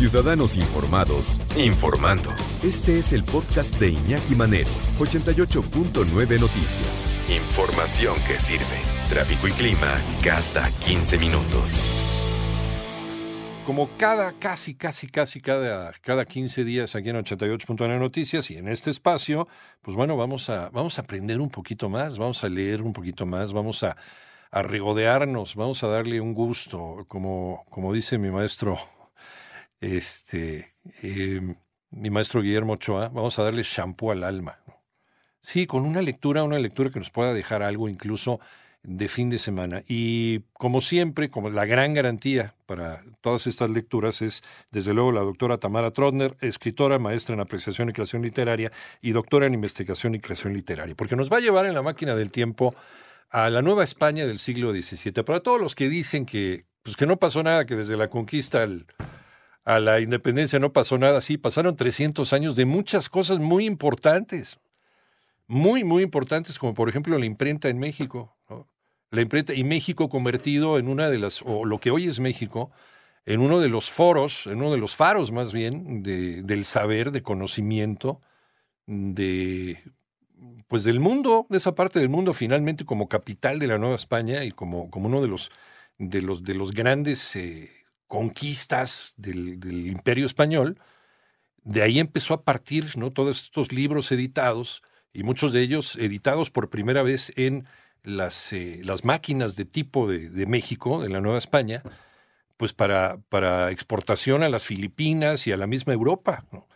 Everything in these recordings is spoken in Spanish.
Ciudadanos informados, informando. Este es el podcast de Iñaki Manero, 88.9 Noticias. Información que sirve. Tráfico y clima cada 15 minutos. Como cada 15 días aquí en 88.9 Noticias y en este espacio, pues bueno, vamos a aprender un poquito más, vamos a leer un poquito más, vamos a regodearnos, vamos a darle un gusto, como dice mi maestro, Guillermo Ochoa, vamos a darle shampoo al alma. Sí, con una lectura que nos pueda dejar algo incluso de fin de semana. Y como siempre, como la gran garantía para todas estas lecturas es, desde luego, la doctora Tamara Trotner, escritora, maestra en apreciación y creación literaria y doctora en investigación y creación literaria, porque nos va a llevar en la máquina del tiempo a la Nueva España del siglo XVII. Para todos los que dicen que no pasó nada, que desde la conquista a la independencia no pasó nada. Sí, pasaron 300 años de muchas cosas muy importantes. Muy, muy importantes, como por ejemplo la imprenta en México, ¿no? La imprenta y México convertido en una de las, o lo que hoy es México, en uno de los foros, en uno de los faros más bien, del saber, de conocimiento, pues del mundo, de esa parte del mundo, finalmente como capital de la Nueva España y como uno de los grandes conquistas del Imperio Español. De ahí empezó a partir, ¿no?, todos estos libros editados, y muchos de ellos editados por primera vez en las máquinas de tipo de México, de la Nueva España, pues para exportación a las Filipinas y a la misma Europa, ¿no?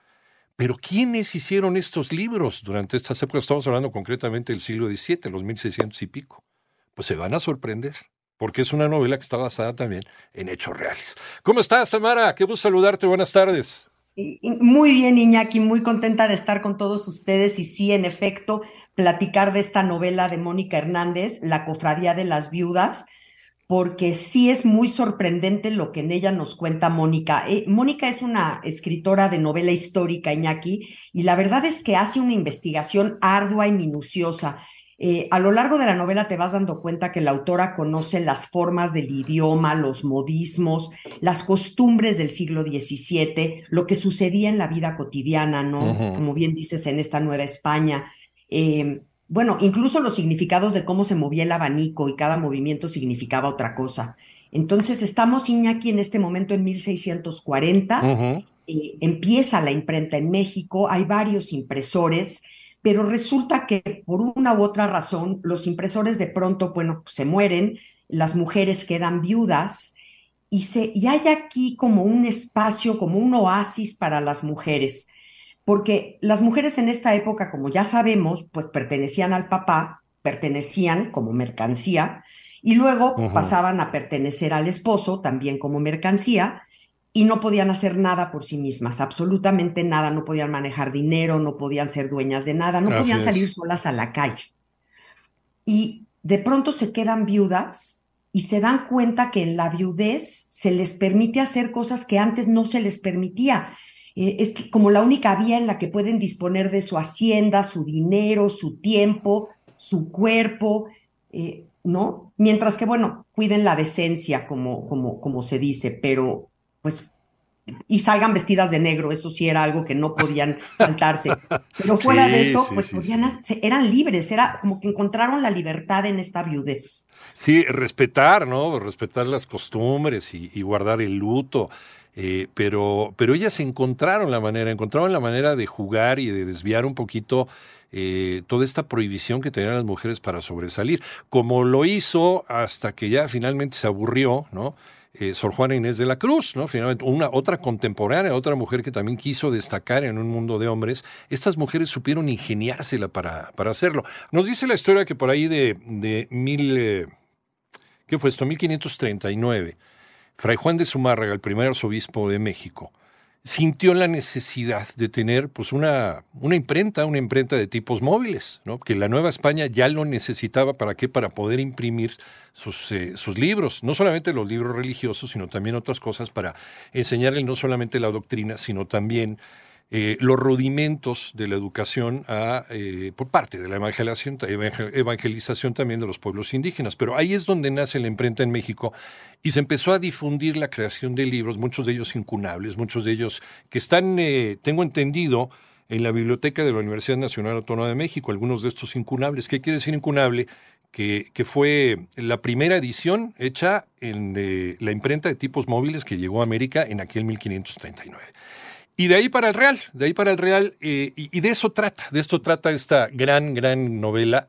Pero ¿quiénes hicieron estos libros durante estas épocas? Estamos hablando concretamente del siglo XVII, los 1600 y pico. Pues se van a sorprender, porque es una novela que está basada también en hechos reales. ¿Cómo estás, Tamara? Qué gusto saludarte. Buenas tardes. Muy bien, Iñaki, muy contenta de estar con todos ustedes y sí, en efecto, platicar de esta novela de Mónica Hernández, La cofradía de las viudas, porque sí es muy sorprendente lo que en ella nos cuenta Mónica. Mónica es una escritora de novela histórica, Iñaki, y la verdad es que hace una investigación ardua y minuciosa. A lo largo de la novela te vas dando cuenta que la autora conoce las formas del idioma, los modismos, las costumbres del siglo XVII, lo que sucedía en la vida cotidiana, ¿no? Uh-huh. Como bien dices, en esta Nueva España. Bueno, incluso los significados de cómo se movía el abanico y cada movimiento significaba otra cosa. Entonces estamos, Iñaki, en este momento en 1640. Uh-huh. Empieza la imprenta en México, hay varios impresores, pero resulta que por una u otra razón los impresores de pronto, bueno, se mueren, las mujeres quedan viudas y hay aquí como un espacio, como un oasis para las mujeres, porque las mujeres en esta época, como ya sabemos, pues pertenecían al papá, pertenecían como mercancía y luego uh-huh. pasaban a pertenecer al esposo también como mercancía. Y no podían hacer nada por sí mismas, absolutamente nada, no podían manejar dinero, no podían ser dueñas de nada, no Así podían salir es. Solas a la calle. Y de pronto se quedan viudas y se dan cuenta que en la viudez se les permite hacer cosas que antes no se les permitía. Es como la única vía en la que pueden disponer de su hacienda, su dinero, su tiempo, su cuerpo, ¿no? Mientras que, bueno, cuiden la decencia, como se dice, pero... pues, y salgan vestidas de negro, eso sí era algo que no podían saltarse. Pero fuera de eso, pues podían, eran libres, era como que encontraron la libertad en esta viudez. Sí, respetar, ¿no? Respetar las costumbres y guardar el luto. Pero ellas encontraron la manera de jugar y de desviar un poquito toda esta prohibición que tenían las mujeres para sobresalir. Como lo hizo hasta que ya finalmente se aburrió, ¿no? Sor Juana Inés de la Cruz, ¿no? Finalmente, otra contemporánea, otra mujer que también quiso destacar en un mundo de hombres. Estas mujeres supieron ingeniársela para hacerlo. Nos dice la historia que por ahí de 1539, Fray Juan de Zumárraga, el primer arzobispo de México, sintió la necesidad de tener pues, una imprenta de tipos móviles, ¿no? Que la Nueva España ya lo necesitaba. ¿Para qué? Para poder imprimir sus libros, no solamente los libros religiosos, sino también otras cosas para enseñarle no solamente la doctrina, sino también los rudimentos de la educación por parte de la evangelización también de los pueblos indígenas. Pero ahí es donde nace la imprenta en México y se empezó a difundir la creación de libros, muchos de ellos incunables, muchos de ellos que están, tengo entendido, en la biblioteca de la Universidad Nacional Autónoma de México, algunos de estos incunables. ¿Qué quiere decir incunable? Que fue la primera edición hecha en la imprenta de tipos móviles que llegó a América en aquel 1539. Y de ahí para el Real, y de esto trata esta gran novela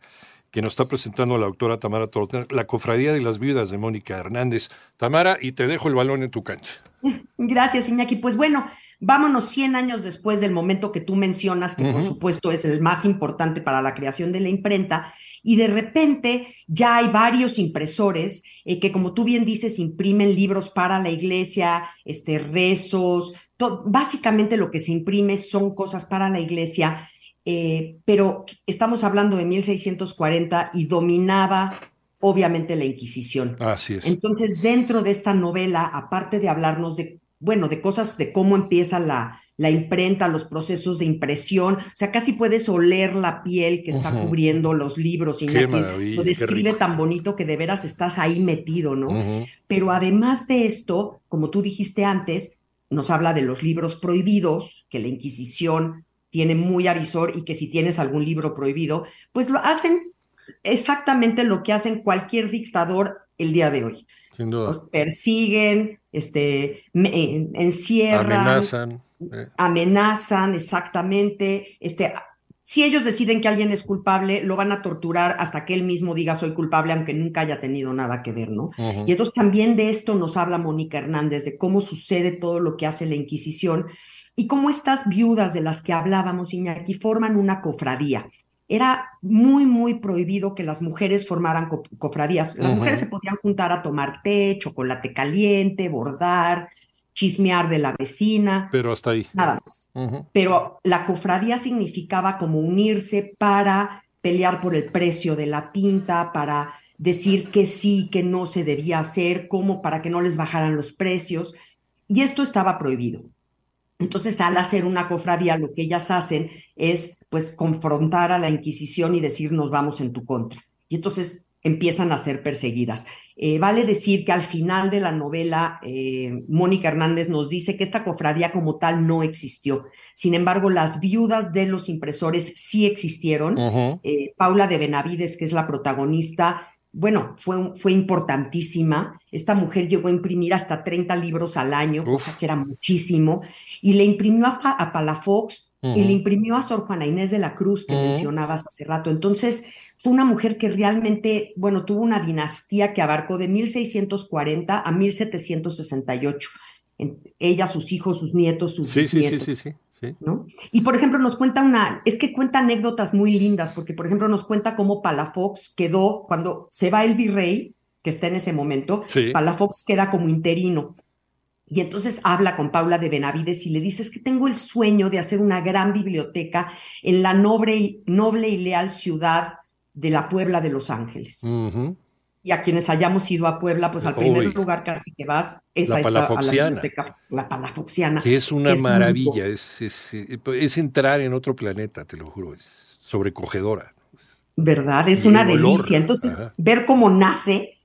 que nos está presentando la doctora Tamara Trotner, La cofradía de las viudas de Mónica Hernández. Tamara, y te dejo el balón en tu cancha. Gracias, Iñaki. Pues bueno, vámonos 100 años después del momento que tú mencionas, que por supuesto es el más importante para la creación de la imprenta, y de repente ya hay varios impresores que, como tú bien dices, imprimen libros para la iglesia, rezos, básicamente lo que se imprime son cosas para la iglesia, pero estamos hablando de 1640 y dominaba obviamente la Inquisición. Así es. Entonces, dentro de esta novela, aparte de hablarnos de cosas de cómo empieza la imprenta, los procesos de impresión, o sea, casi puedes oler la piel que está cubriendo los libros, y lo describe tan bonito que de veras estás ahí metido, ¿no? Pero además de esto, como tú dijiste antes, nos habla de los libros prohibidos, que la Inquisición tiene muy avisor, y que si tienes algún libro prohibido, pues lo hacen exactamente lo que hacen cualquier dictador el día de hoy. Sin duda. Los persiguen, encierran, amenazan, exactamente. Si ellos deciden que alguien es culpable, lo van a torturar hasta que él mismo diga soy culpable, aunque nunca haya tenido nada que ver, ¿no? Y entonces también de esto nos habla Mónica Hernández, de cómo sucede todo lo que hace la Inquisición y cómo estas viudas de las que hablábamos, Iñaki, forman una cofradía. Era muy prohibido que las mujeres formaran cofradías. Las mujeres se podían juntar a tomar té, chocolate caliente, bordar, chismear de la vecina. Pero hasta ahí. Nada más. Pero la cofradía significaba como unirse para pelear por el precio de la tinta, para decir que sí, que no se debía hacer, como para que no les bajaran los precios. Y esto estaba prohibido. Entonces, al hacer una cofradía, lo que ellas hacen es, pues, confrontar a la Inquisición y decir, nos vamos en tu contra. Y entonces empiezan a ser perseguidas. Vale decir que al final de la novela, Mónica Hernández nos dice que esta cofradía como tal no existió. Sin embargo, las viudas de los impresores sí existieron. Paula de Benavides, que es la protagonista, bueno, fue importantísima. Esta mujer llegó a imprimir hasta 30 libros al año, cosa que era muchísimo, y le imprimió a Palafox, y le imprimió a Sor Juana Inés de la Cruz, que mencionabas hace rato. Entonces, fue una mujer que realmente, bueno, tuvo una dinastía que abarcó de 1640 a 1768. Ella, sus hijos, sus nietos, sus bisnietos. Sí. ¿No? Y por ejemplo nos cuenta cuenta anécdotas muy lindas, porque por ejemplo nos cuenta cómo Palafox quedó, cuando se va el virrey, que está en ese momento, Palafox queda como interino, y entonces habla con Paula de Benavides y le dice, es que tengo el sueño de hacer una gran biblioteca en la noble y leal ciudad de la Puebla de Los Ángeles. Y a quienes hayamos ido a Puebla, pues al primer lugar casi que vas es a la biblioteca, la Palafoxiana. Que es una maravilla, es entrar en otro planeta, te lo juro, es sobrecogedora. ¿Verdad? Es una delicia. Entonces, ver cómo nace,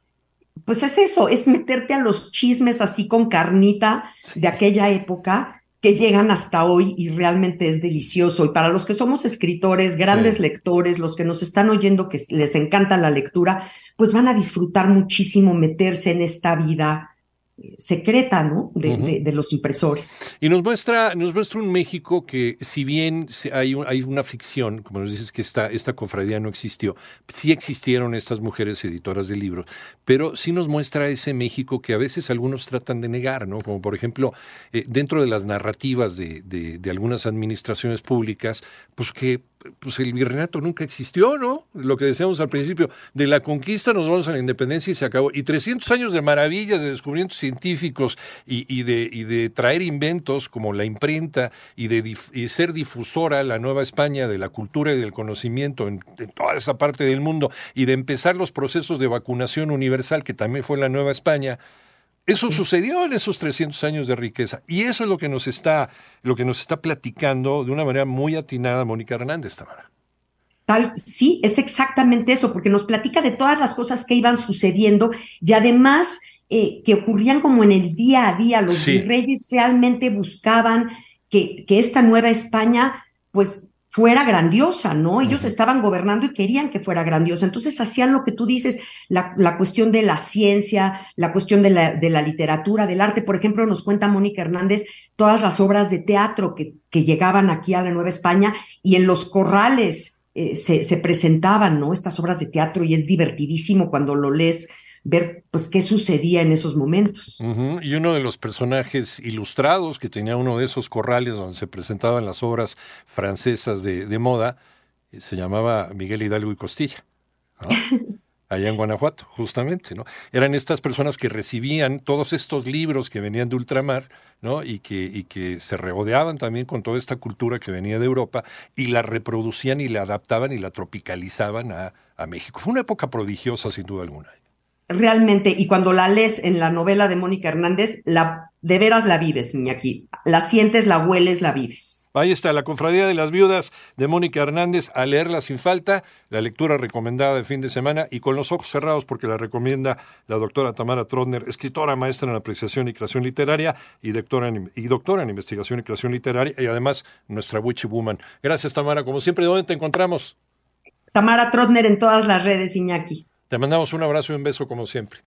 pues es eso, es meterte a los chismes así con carnita de aquella época que llegan hasta hoy, y realmente es delicioso. Y para los que somos escritores, grandes lectores, los que nos están oyendo que les encanta la lectura, pues van a disfrutar muchísimo meterse en esta vida secreta, ¿no? De los impresores. Y nos muestra un México que, si bien hay una ficción, como nos dices que esta cofradía no existió, sí existieron estas mujeres editoras de libros, pero sí nos muestra ese México que a veces algunos tratan de negar, ¿no? Como por ejemplo, dentro de las narrativas de algunas administraciones públicas, pues que el virreinato nunca existió, ¿no? Lo que decíamos al principio, de la conquista nos vamos a la independencia y se acabó. Y 300 años de maravillas, de descubrimientos científicos, científicos y de traer inventos como la imprenta y ser difusora la Nueva España de la cultura y del conocimiento en toda esa parte del mundo, y de empezar los procesos de vacunación universal, que también fue la Nueva España. Eso sucedió en esos 300 años de riqueza, y eso es lo que nos está platicando de una manera muy atinada Mónica Hernández, Tamara. Sí, es exactamente eso, porque nos platica de todas las cosas que iban sucediendo y además que ocurrían como en el día a día. Los virreyes realmente buscaban que esta Nueva España pues fuera grandiosa, ¿no? Ellos estaban gobernando y querían que fuera grandiosa. Entonces hacían lo que tú dices, la cuestión de la ciencia, la cuestión de la literatura, del arte. Por ejemplo, nos cuenta Mónica Hernández todas las obras de teatro que llegaban aquí a la Nueva España, y en los corrales se presentaban, ¿no?, estas obras de teatro, y es divertidísimo cuando lo lees ver pues qué sucedía en esos momentos. Uh-huh. Y uno de los personajes ilustrados que tenía uno de esos corrales donde se presentaban las obras francesas de moda se llamaba Miguel Hidalgo y Costilla, ¿no? Allá en Guanajuato, justamente, ¿no? Eran estas personas que recibían todos estos libros que venían de ultramar, ¿no? Y que se regodeaban también con toda esta cultura que venía de Europa, y la reproducían y la adaptaban y la tropicalizaban a México. Fue una época prodigiosa, sin duda alguna. Realmente, y cuando la lees en la novela de Mónica Hernández, de veras la vives, Iñaki. La sientes, la hueles, la vives. Ahí está, La cofradía de las viudas de Mónica Hernández, a leerla sin falta, la lectura recomendada de fin de semana, y con los ojos cerrados porque la recomienda la doctora Tamara Trotner, escritora, maestra en apreciación y creación literaria y doctora en investigación y creación literaria, y además nuestra Witchy Woman. Gracias, Tamara. Como siempre, ¿dónde te encontramos? Tamara Trotner en todas las redes, Iñaki. Te mandamos un abrazo y un beso como siempre.